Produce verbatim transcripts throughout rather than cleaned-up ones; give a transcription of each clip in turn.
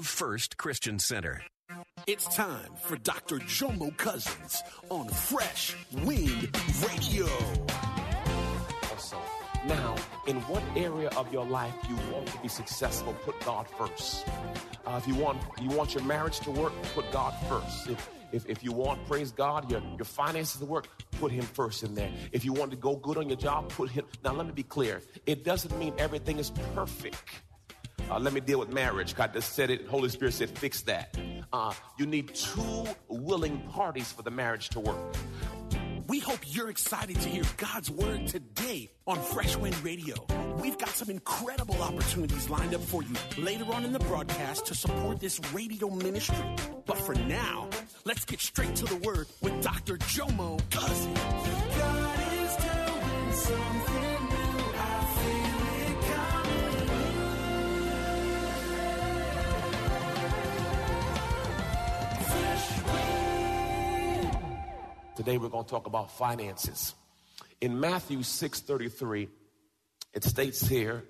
First Christian Center. It's time for Doctor Jomo Cousins on Fresh Wind Radio. So now, in what area of your life you want to be successful, put God first. Uh, if you want, you want your marriage to work, put God first. If If, if you want, praise God, your, your finances to work, put him first in there. If you want to go good on your job, put him. Now, let me be clear. It doesn't mean everything is perfect. Uh, let me deal with marriage. God just said it. Holy Spirit said, fix that. Uh, you need two willing parties for the marriage to work. We hope you're excited to hear God's word today on Fresh Wind Radio. We've got some incredible opportunities lined up for you later on in the broadcast to support this radio ministry. But for now, let's get straight to the word with Doctor Jomo Cousins. God is doing something new. I feel it coming. Fresh wind. Today we're going to talk about finances. In Matthew six thirty-three, it states here,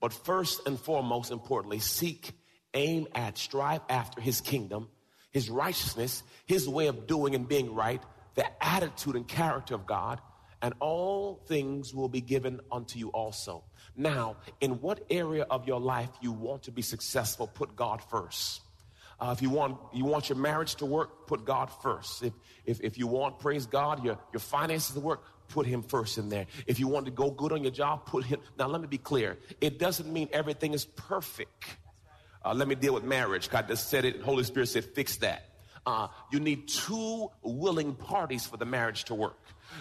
but first and foremost, importantly, seek, aim at, strive after his kingdom, his righteousness, his way of doing and being right, the attitude and character of God, and all things will be given unto you also. Now, in what area of your life you want to be successful, put God first. Uh, if you want you want your marriage to work, put God first. If if, if you want, praise God, your, your finances to work, put him first in there. If you want to go good on your job, put him. Now, let me be clear. It doesn't mean everything is perfect. Uh, let me deal with marriage. God just said it. Holy Spirit said, fix that. Uh, you need two willing parties for the marriage to work.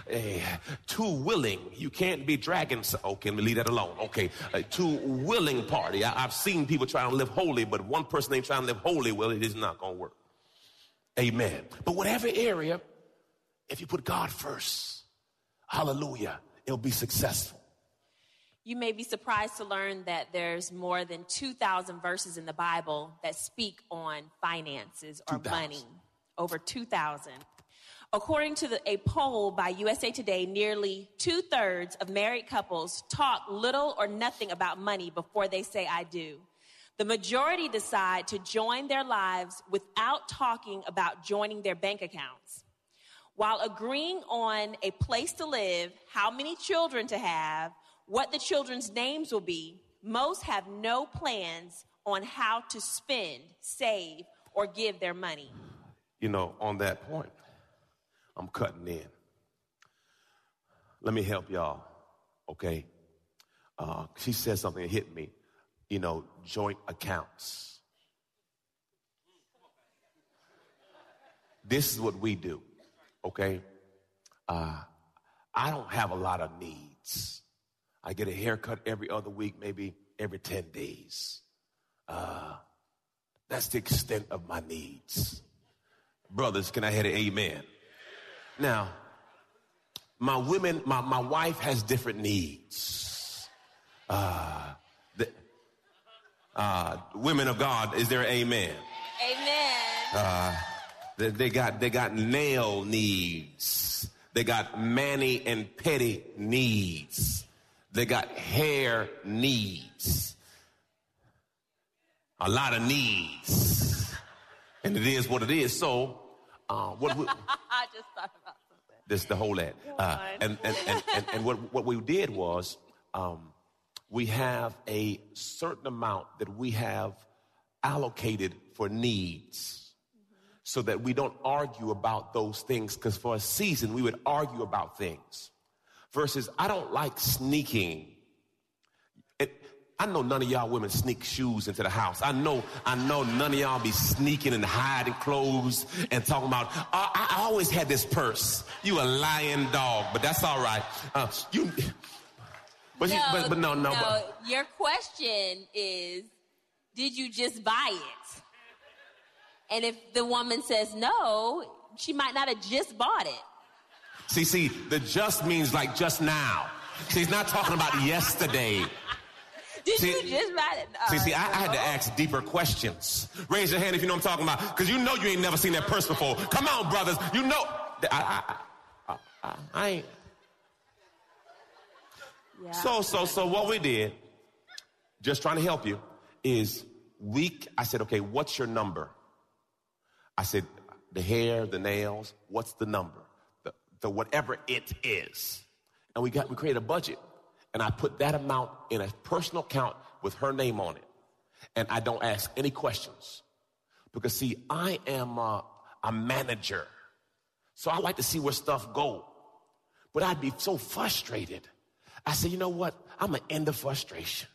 Hey, two willing. You can't be dragging. So, okay, let me leave that alone. Okay, uh, two willing party. I, I've seen people trying to live holy, but one person ain't trying to live holy. Well, it is not going to work. Amen. But whatever area, if you put God first, hallelujah, it'll be successful. You may be surprised to learn that there's more than two thousand verses in the Bible that speak on finances or money. Over two thousand. According to the, a poll by U S A Today, nearly two-thirds of married couples talk little or nothing about money before they say, I do. The majority decide to join their lives without talking about joining their bank accounts. While agreeing on a place to live, how many children to have, what the children's names will be, most have no plans on how to spend, save, or give their money. You know, on that point, I'm cutting in. Let me help y'all, okay? Uh, she said something that hit me. You know, joint accounts. This is what we do, okay? Uh, I don't have a lot of needs. I get a haircut every other week, maybe every ten days. Uh, that's the extent of my needs. Brothers, can I hear an amen? Now, my women, my, my wife has different needs. Uh, the, uh, women of God, is there an amen? Amen. Uh, they, they got they got nail needs. They got mani and pedi needs. They got hair needs, a lot of needs, and it is what it is. So, uh, what? We, I just thought about something. This the whole ad, uh, and, and, and, and and what what we did was, um, we have a certain amount that we have allocated for needs, mm-hmm. so that we don't argue about those things. Because for a season, we would argue about things. Versus, I don't like sneaking. It, I know none of y'all women sneak shoes into the house. I know, I know none of y'all be sneaking and hiding clothes and talking about, oh, I always had this purse. You a lying dog, but that's all right. Uh, you, but, no, you, but, but no, no. no but, your question is, did you just buy it? And if the woman says no, she might not have just bought it. See, see, the just means like just now. See, he's not talking about yesterday. Did see, you just buy it? Uh, see, see, I, I had to ask deeper questions. Raise your hand if you know what I'm talking about, because you know you ain't never seen that purse before. Come on, brothers. You know. I, I, I, I, I ain't. Yeah. So, so, so what we did, just trying to help you, is we, I said, okay, what's your number? I said, the hair, the nails, what's the number? The, the whatever it is. And we got, we created a budget. And I put that amount in a personal account with her name on it. And I don't ask any questions. Because, see, I am a, a manager. So I like to see where stuff go. But I'd be so frustrated. I said, you know what? I'm going to end the frustration.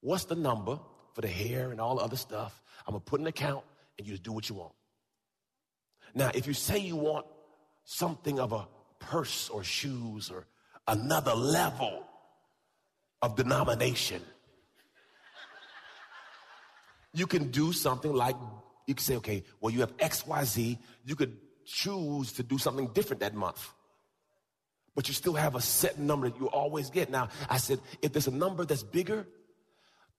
What's the number for the hair and all the other stuff? I'm going to put an account and you just do what you want. Now, if you say you want something of a purse or shoes or another level of denomination, you can do something like, you can say, okay, well, you have X Y Z. You could choose to do something different that month. But you still have a set number that you always get. Now, I said, if there's a number that's bigger,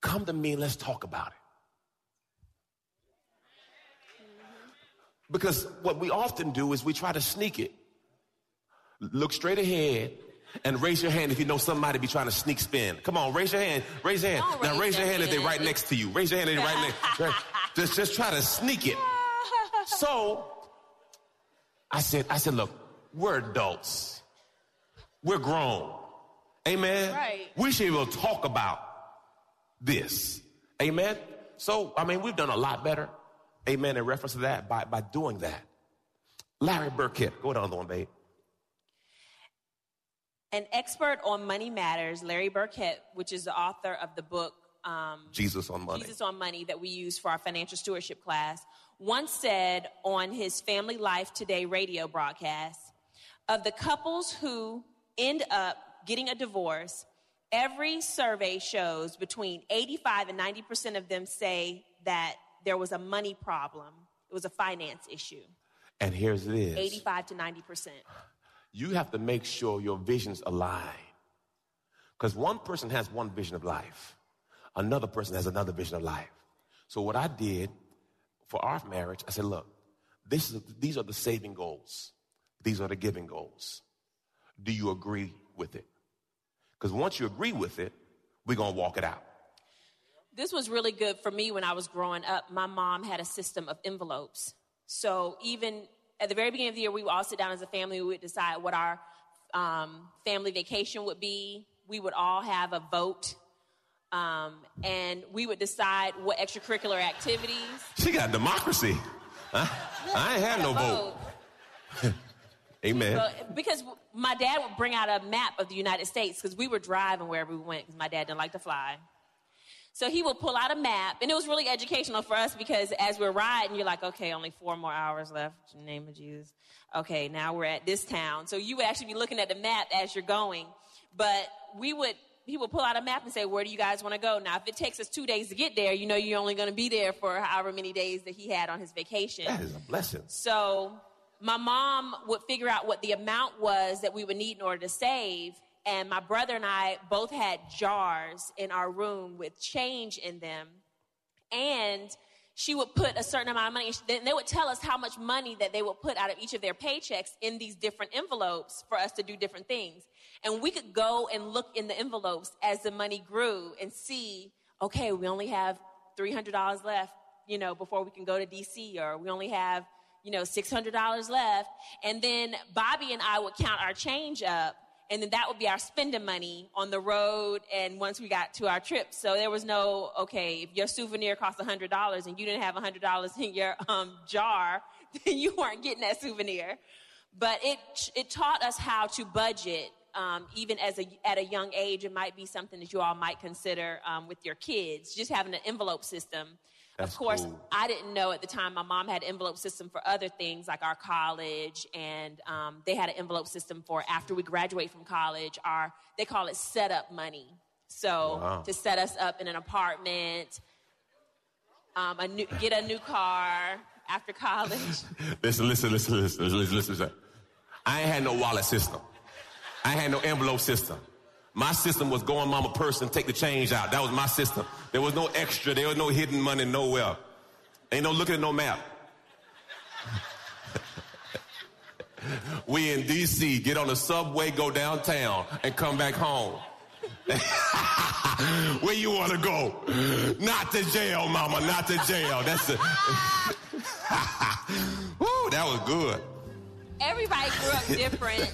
come to me and let's talk about it. Because what we often do is we try to sneak it. Look straight ahead. And raise your hand if you know somebody be trying to sneak spend. Come on, raise your hand. Raise your hand. Don't now, raise your hand, hand if they're right next to you. Raise your hand if they're right next to you. Just, just try to sneak it. So I said, I said, look, we're adults. We're grown. Amen? Right. We should be able to talk about this. Amen? So, I mean, we've done a lot better. Amen, in reference to that, by, by doing that. Larry Burkett. Go down the one, babe. An expert on money matters, Larry Burkett, which is the author of the book um, Jesus on Money. Jesus on Money that we use for our financial stewardship class, once said on his Family Life Today radio broadcast, of the couples who end up getting a divorce, every survey shows between eighty-five and ninety percent of them say that there was a money problem. It was a finance issue. And here's it is. eighty-five to ninety percent. You have to make sure your visions align. Because one person has one vision of life. Another person has another vision of life. So what I did for our marriage, I said, look, this is, these are the saving goals. These are the giving goals. Do you agree with it? Because once you agree with it, we're going to walk it out. This was really good for me when I was growing up. My mom had a system of envelopes. So even at the very beginning of the year, we would all sit down as a family. We would decide what our um, family vacation would be. We would all have a vote. Um, and we would decide what extracurricular activities. She got democracy. I, I ain't had no vote. vote. Amen. But because my dad would bring out a map of the United States because we were driving wherever we went because my dad didn't like to fly. So he would pull out a map, and it was really educational for us because as we're riding, you're like, okay, only four more hours left, in the name of Jesus. Okay, now we're at this town. So you would actually be looking at the map as you're going. But we would, he would pull out a map and say, where do you guys want to go? Now, if it takes us two days to get there, you know you're only going to be there for however many days that he had on his vacation. That is a blessing. So my mom would figure out what the amount was that we would need in order to save. And my brother and I both had jars in our room with change in them. And she would put a certain amount of money. And then they would tell us how much money that they would put out of each of their paychecks in these different envelopes for us to do different things. And we could go and look in the envelopes as the money grew and see, okay, we only have three hundred dollars left, you know, before we can go to D C, or we only have, you know, six hundred dollars left. And then Bobby and I would count our change up. And then that would be our spending money on the road and once we got to our trip. So there was no, okay, if your souvenir cost one hundred dollars and you didn't have one hundred dollars in your um, jar, then you weren't getting that souvenir. But it it taught us how to budget, um, even as a, at a young age. It might be something that you all might consider um, with your kids, just having an envelope system. That's of course, cool. I didn't know at the time my mom had an envelope system for other things like our college, and um, they had an envelope system for after we graduate from college. Our they call it setup money. So wow. To set us up in an apartment, um, a new, get a new car, after college. listen, listen, listen, listen, listen, listen. I ain't had no wallet system. I ain't had no envelope system. My system was go in mama purse and take the change out. That was my system. There was no extra. There was no hidden money nowhere. Ain't no looking at no map. We in D C, get on the subway, go downtown, and come back home. Where you want to go? Not to jail, mama, not to jail. That's the... Woo, that was good. Everybody grew up different.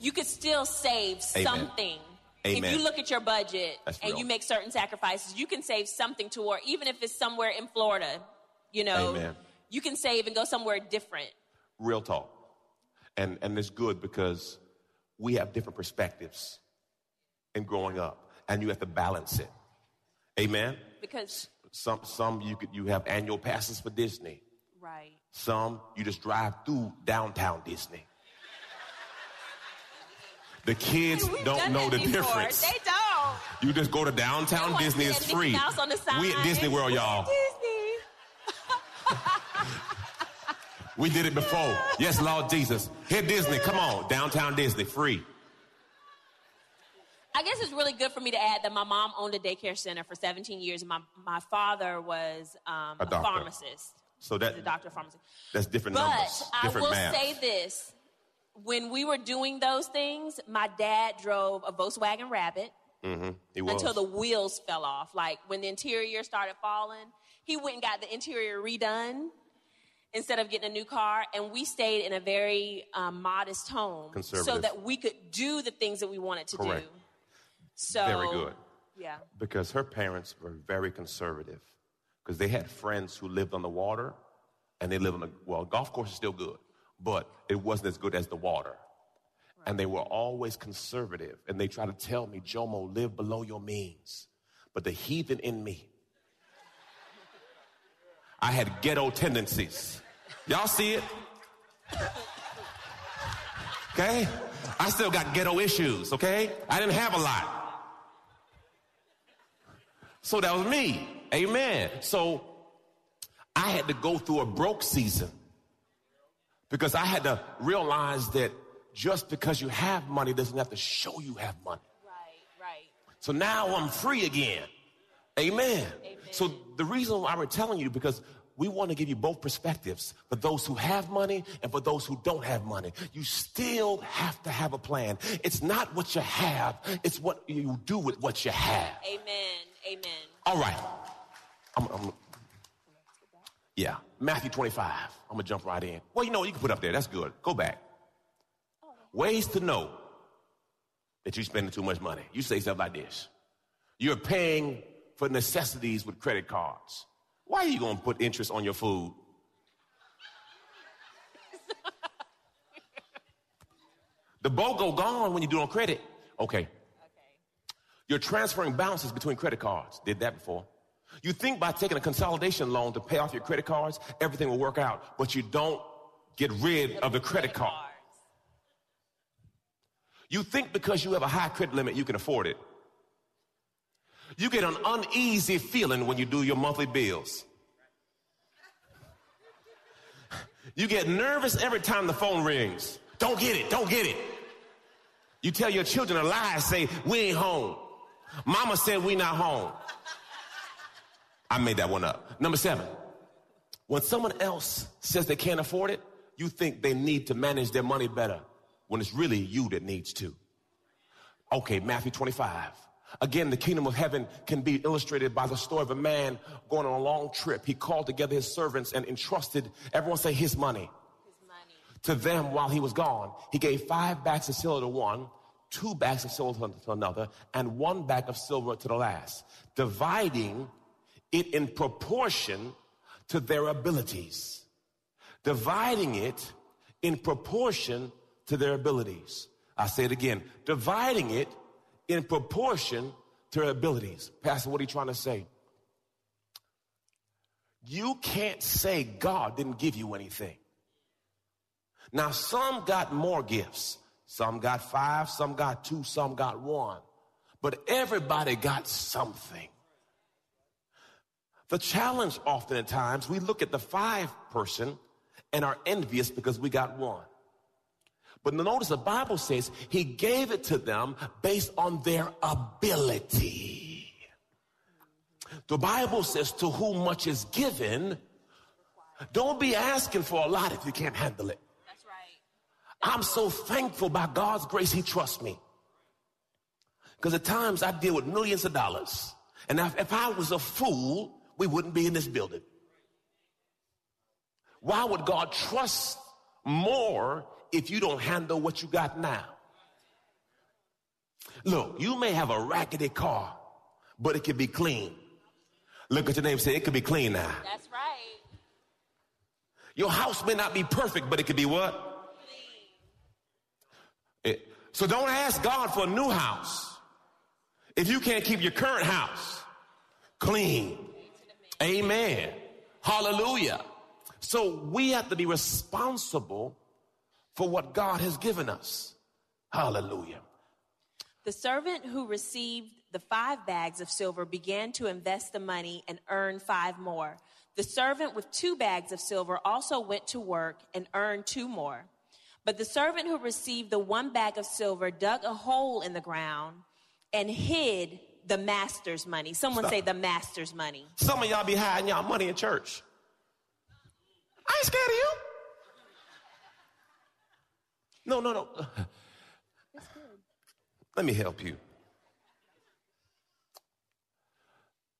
You could still save Amen. something. Amen. If you look at your budget and you make certain sacrifices, you can save something toward, even if it's somewhere in Florida, you know, Amen. you can save and go somewhere different. Real talk. And and it's good because we have different perspectives in growing up, and you have to balance it. Amen? Because some some you could you have annual passes for Disney. Right. Some you just drive through downtown Disney. The kids Dude, don't know the before. difference. They don't. You just go to downtown Disney. It's free. We at Disney World, y'all. Disney. We did it before. Yes, Lord Jesus. Here, Disney. Come on. Downtown Disney. Free. I guess it's really good for me to add that my mom owned a daycare center for seventeen years, and my, my father was um, a, a pharmacist. So that, a doctor pharmacist. That's different but numbers. But I will maps. say this. When we were doing those things, my dad drove a Volkswagen Rabbit mm-hmm. he was. until the wheels fell off. Like, when the interior started falling, he went and got the interior redone instead of getting a new car. And we stayed in a very um, modest home so that we could do the things that we wanted to Correct. do. So, very good. Yeah. Because her parents were very conservative because they had friends who lived on the water and they lived on the, well, golf course is still good. But it wasn't as good as the water. Right. And they were always conservative. And they tried to tell me, Jomo, live below your means. But the heathen in me, I had ghetto tendencies. Y'all see it? Okay? I still got ghetto issues, okay? I didn't have a lot. So that was me. Amen. So I had to go through a broke season. Because I had to realize that just because you have money doesn't have to show you have money. Right, right. So now I'm free again. Amen. Amen. So the reason why we're telling you, because we want to give you both perspectives, for those who have money and for those who don't have money. You still have to have a plan. It's not what you have. It's what you do with what you have. Amen. Amen. All right. I'm, I'm, Yeah, Matthew twenty-five. I'm going to jump right in. Well, you know, you can put up there. That's good. Go back. Ways to know that you're spending too much money. You say stuff like this. You're paying for necessities with credit cards. Why are you going to put interest on your food? The boat go gone when you do it on credit. Okay. Okay. You're transferring balances between credit cards. Did that before. You think by taking a consolidation loan to pay off your credit cards, everything will work out, but you don't get rid of the credit card. You think because you have a high credit limit, you can afford it. You get an uneasy feeling when you do your monthly bills. You get nervous every time the phone rings. Don't get it, don't get it. You tell your children a lie, say, we ain't home. Mama said we not home. I made that one up. Number seven, when someone else says they can't afford it, you think they need to manage their money better when it's really you that needs to. Okay, Matthew twenty-five. Again, the kingdom of heaven can be illustrated by the story of a man going on a long trip. He called together his servants and entrusted, everyone say his money, his money. to them while he was gone. He gave five bags of silver to one, two bags of silver to another, and one bag of silver to the last, dividing it in proportion to their abilities. Dividing it in proportion to their abilities. I say it again. Dividing it in proportion to their abilities. Pastor, what are you trying to say? You can't say God didn't give you anything. Now, some got more gifts. Some got five, some got two, some got one. But everybody got something. The challenge often at times, we look at the five person and are envious because we got one. But notice the Bible says he gave it to them based on their ability. The Bible says to whom much is given, don't be asking for a lot if you can't handle it. That's right. I'm so thankful by God's grace he trusts me. Because at times I deal with millions of dollars. And if I was a fool, we wouldn't be in this building. Why would God trust more if you don't handle what you got now? Look, you may have a rackety car, but it can be clean. Look at your neighbor and say, it can be clean now. That's right. Your house may not be perfect, but it can be what? It, so don't ask God for a new house if you can't keep your current house clean. Amen. Hallelujah. So we have to be responsible for what God has given us. Hallelujah. The servant who received the five bags of silver began to invest the money and earn five more. The servant with two bags of silver also went to work and earned two more. But the servant who received the one bag of silver dug a hole in the ground and hid the master's money. Someone Stop. Say the master's money. Some of y'all be hiding y'all money in church. I ain't scared of you. No, no, no. That's good. Let me help you.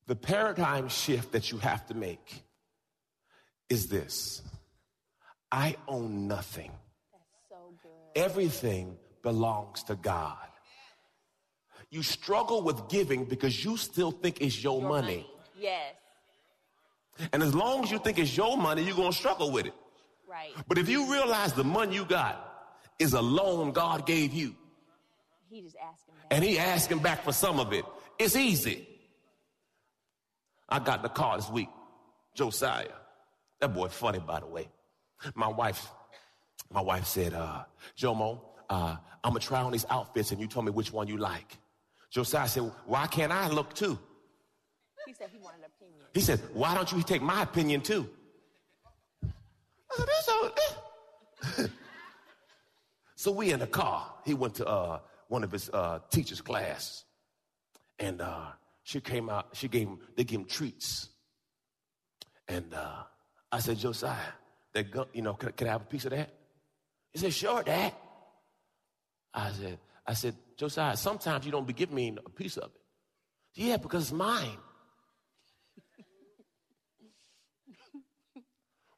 The paradigm shift that you have to make is this. I own nothing. That's so good. Everything belongs to God. You struggle with giving because you still think it's your, your money. money. Yes. And as long as you think it's your money, you're going to struggle with it. Right. But if you realize the money you got is a loan God gave you. He just asked him back. And he asked him back for some of it. It's easy. I got the car this week. Josiah. That boy funny, by the way. My wife, my wife said, uh, Jomo, uh, I'm going to try on these outfits and you tell me which one you like. Josiah said, why can't I look too? He said he wanted an opinion. He said, why don't you take my opinion too? I said, that's all. Eh. So we in the car. He went to uh, one of his uh, teacher's class. And uh, she came out. She gave him, they gave him treats. And uh, I said, Josiah, that gun, you know, can, can I have a piece of that? He said, sure, Dad. I said, I said, Josiah, sometimes you don't be giving me a piece of it. Yeah, because it's mine.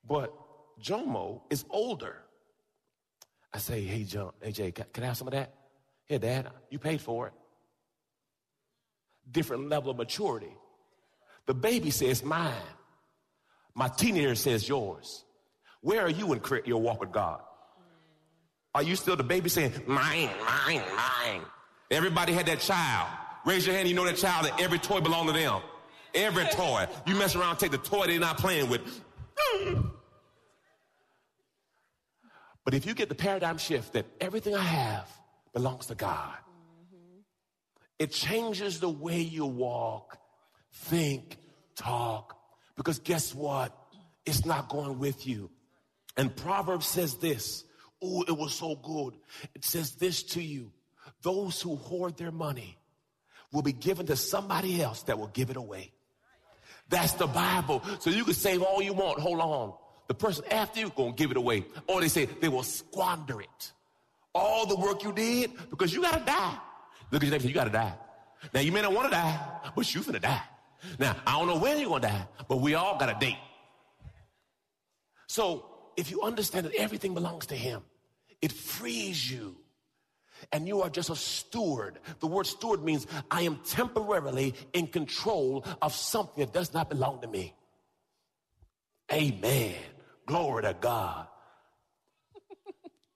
But Jomo is older. I say, hey, John, A J, can, can I have some of that? Hey, Dad, you paid for it. Different level of maturity. The baby says mine. My teenager says yours. Where are you in your walk with God? Are you still the baby saying, mine, mine, mine? Everybody had that child. Raise your hand, you know that child that every toy belonged to them. Every toy. You mess around, take the toy they're not playing with. But if you get the paradigm shift that everything I have belongs to God, mm-hmm. it changes the way you walk, think, talk, because guess what? It's not going with you. And Proverbs says this. Oh, it was so good. It says this to you. Those who hoard their money will be given to somebody else that will give it away. That's the Bible. So you can save all you want. Hold on. The person after you is going to give it away. Or they say they will squander it. All the work you did, because you got to die. Look at your neighbor, you got to die. Now, you may not want to die, but you finna die. Now, I don't know when you're going to die, but we all got a date. So if you understand that everything belongs to him, it frees you. And you are just a steward. The word steward means I am temporarily in control of something that does not belong to me. Amen. Glory to God.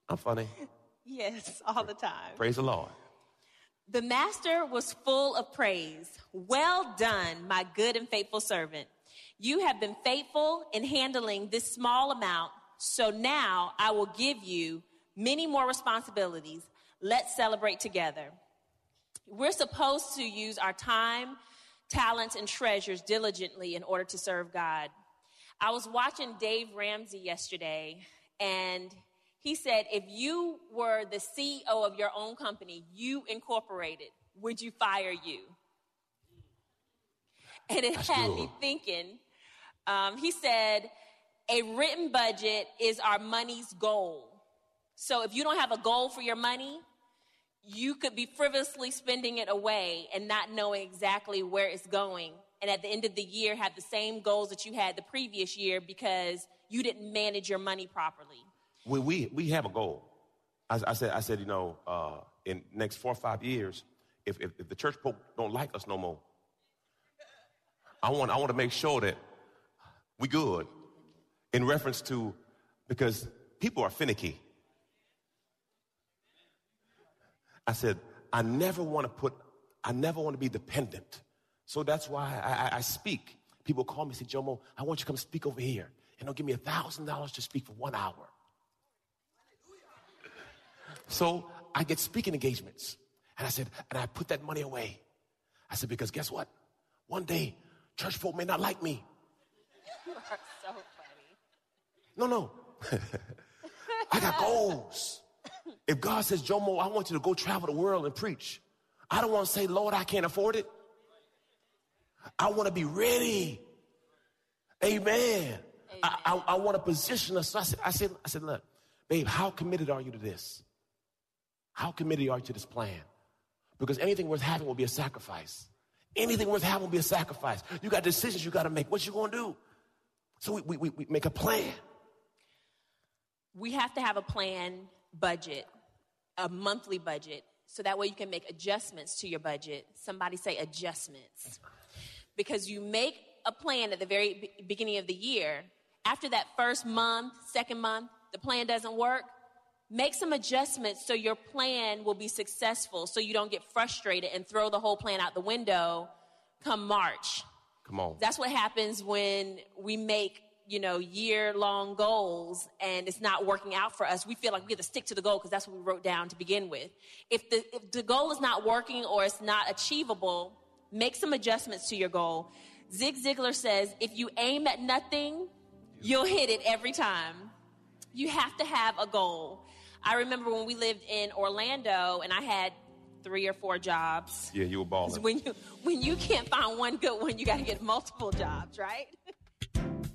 I'm funny. Yes, all the time. Praise the Lord. The master was full of praise. Well done, my good and faithful servant. You have been faithful in handling this small amount, so now I will give you many more responsibilities. Let's celebrate together. We're supposed to use our time, talents, and treasures diligently in order to serve God. I was watching Dave Ramsey yesterday, and he said, if you were the C E O of your own company, you incorporated, would you fire you? And it That's had cool. me thinking. Um, he said, a written budget is our money's goal. So if you don't have a goal for your money, you could be frivolously spending it away and not knowing exactly where it's going. And at the end of the year, have the same goals that you had the previous year because you didn't manage your money properly. We we, we have a goal. I, I said, I said, you know, uh, in next four or five years, if, if, if the church folk don't like us no more, I want I want to make sure that we good in reference to, because people are finicky. I said, I never want to put, I never want to be dependent. So that's why I, I, I speak. People call me and say, Jomo, I want you to come speak over here. And they'll give me one thousand dollars to speak for one hour. So I get speaking engagements. And I said, and I put that money away. I said, because guess what? One day, church folk may not like me. You are so funny. No, no. I got goals. If God says, Jomo, I want you to go travel the world and preach, I don't want to say, Lord, I can't afford it. I want to be ready. Amen. Amen. I, I, I want to position us. So I said, I said, I said, look, babe, how committed are you to this? How committed are you to this plan? Because anything worth having will be a sacrifice. Anything worth having will be a sacrifice. You got decisions you got to make. What you going to do? So we, we, we, we make a plan. We have to have a plan budget, a monthly budget, so that way you can make adjustments to your budget. Somebody say adjustments. Because you make a plan at the very b- beginning of the year. After that first month, second month, the plan doesn't work. Make some adjustments so your plan will be successful, so you don't get frustrated and throw the whole plan out the window come March. Come on. That's what happens when we make, you know, year-long goals and it's not working out for us. We feel like we have to stick to the goal because that's what we wrote down to begin with. If the, if the goal is not working or it's not achievable, make some adjustments to your goal. Zig Ziglar says, if you aim at nothing, you'll hit it every time. You have to have a goal. I remember when we lived in Orlando and I had three or four jobs. Yeah, you were balling. When you, when you can't find one good one, you got to get multiple jobs, right?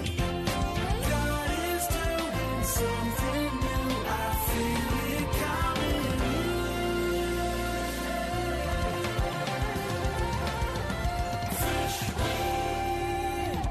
God is doing something new. I feel it coming. Fresh Wind.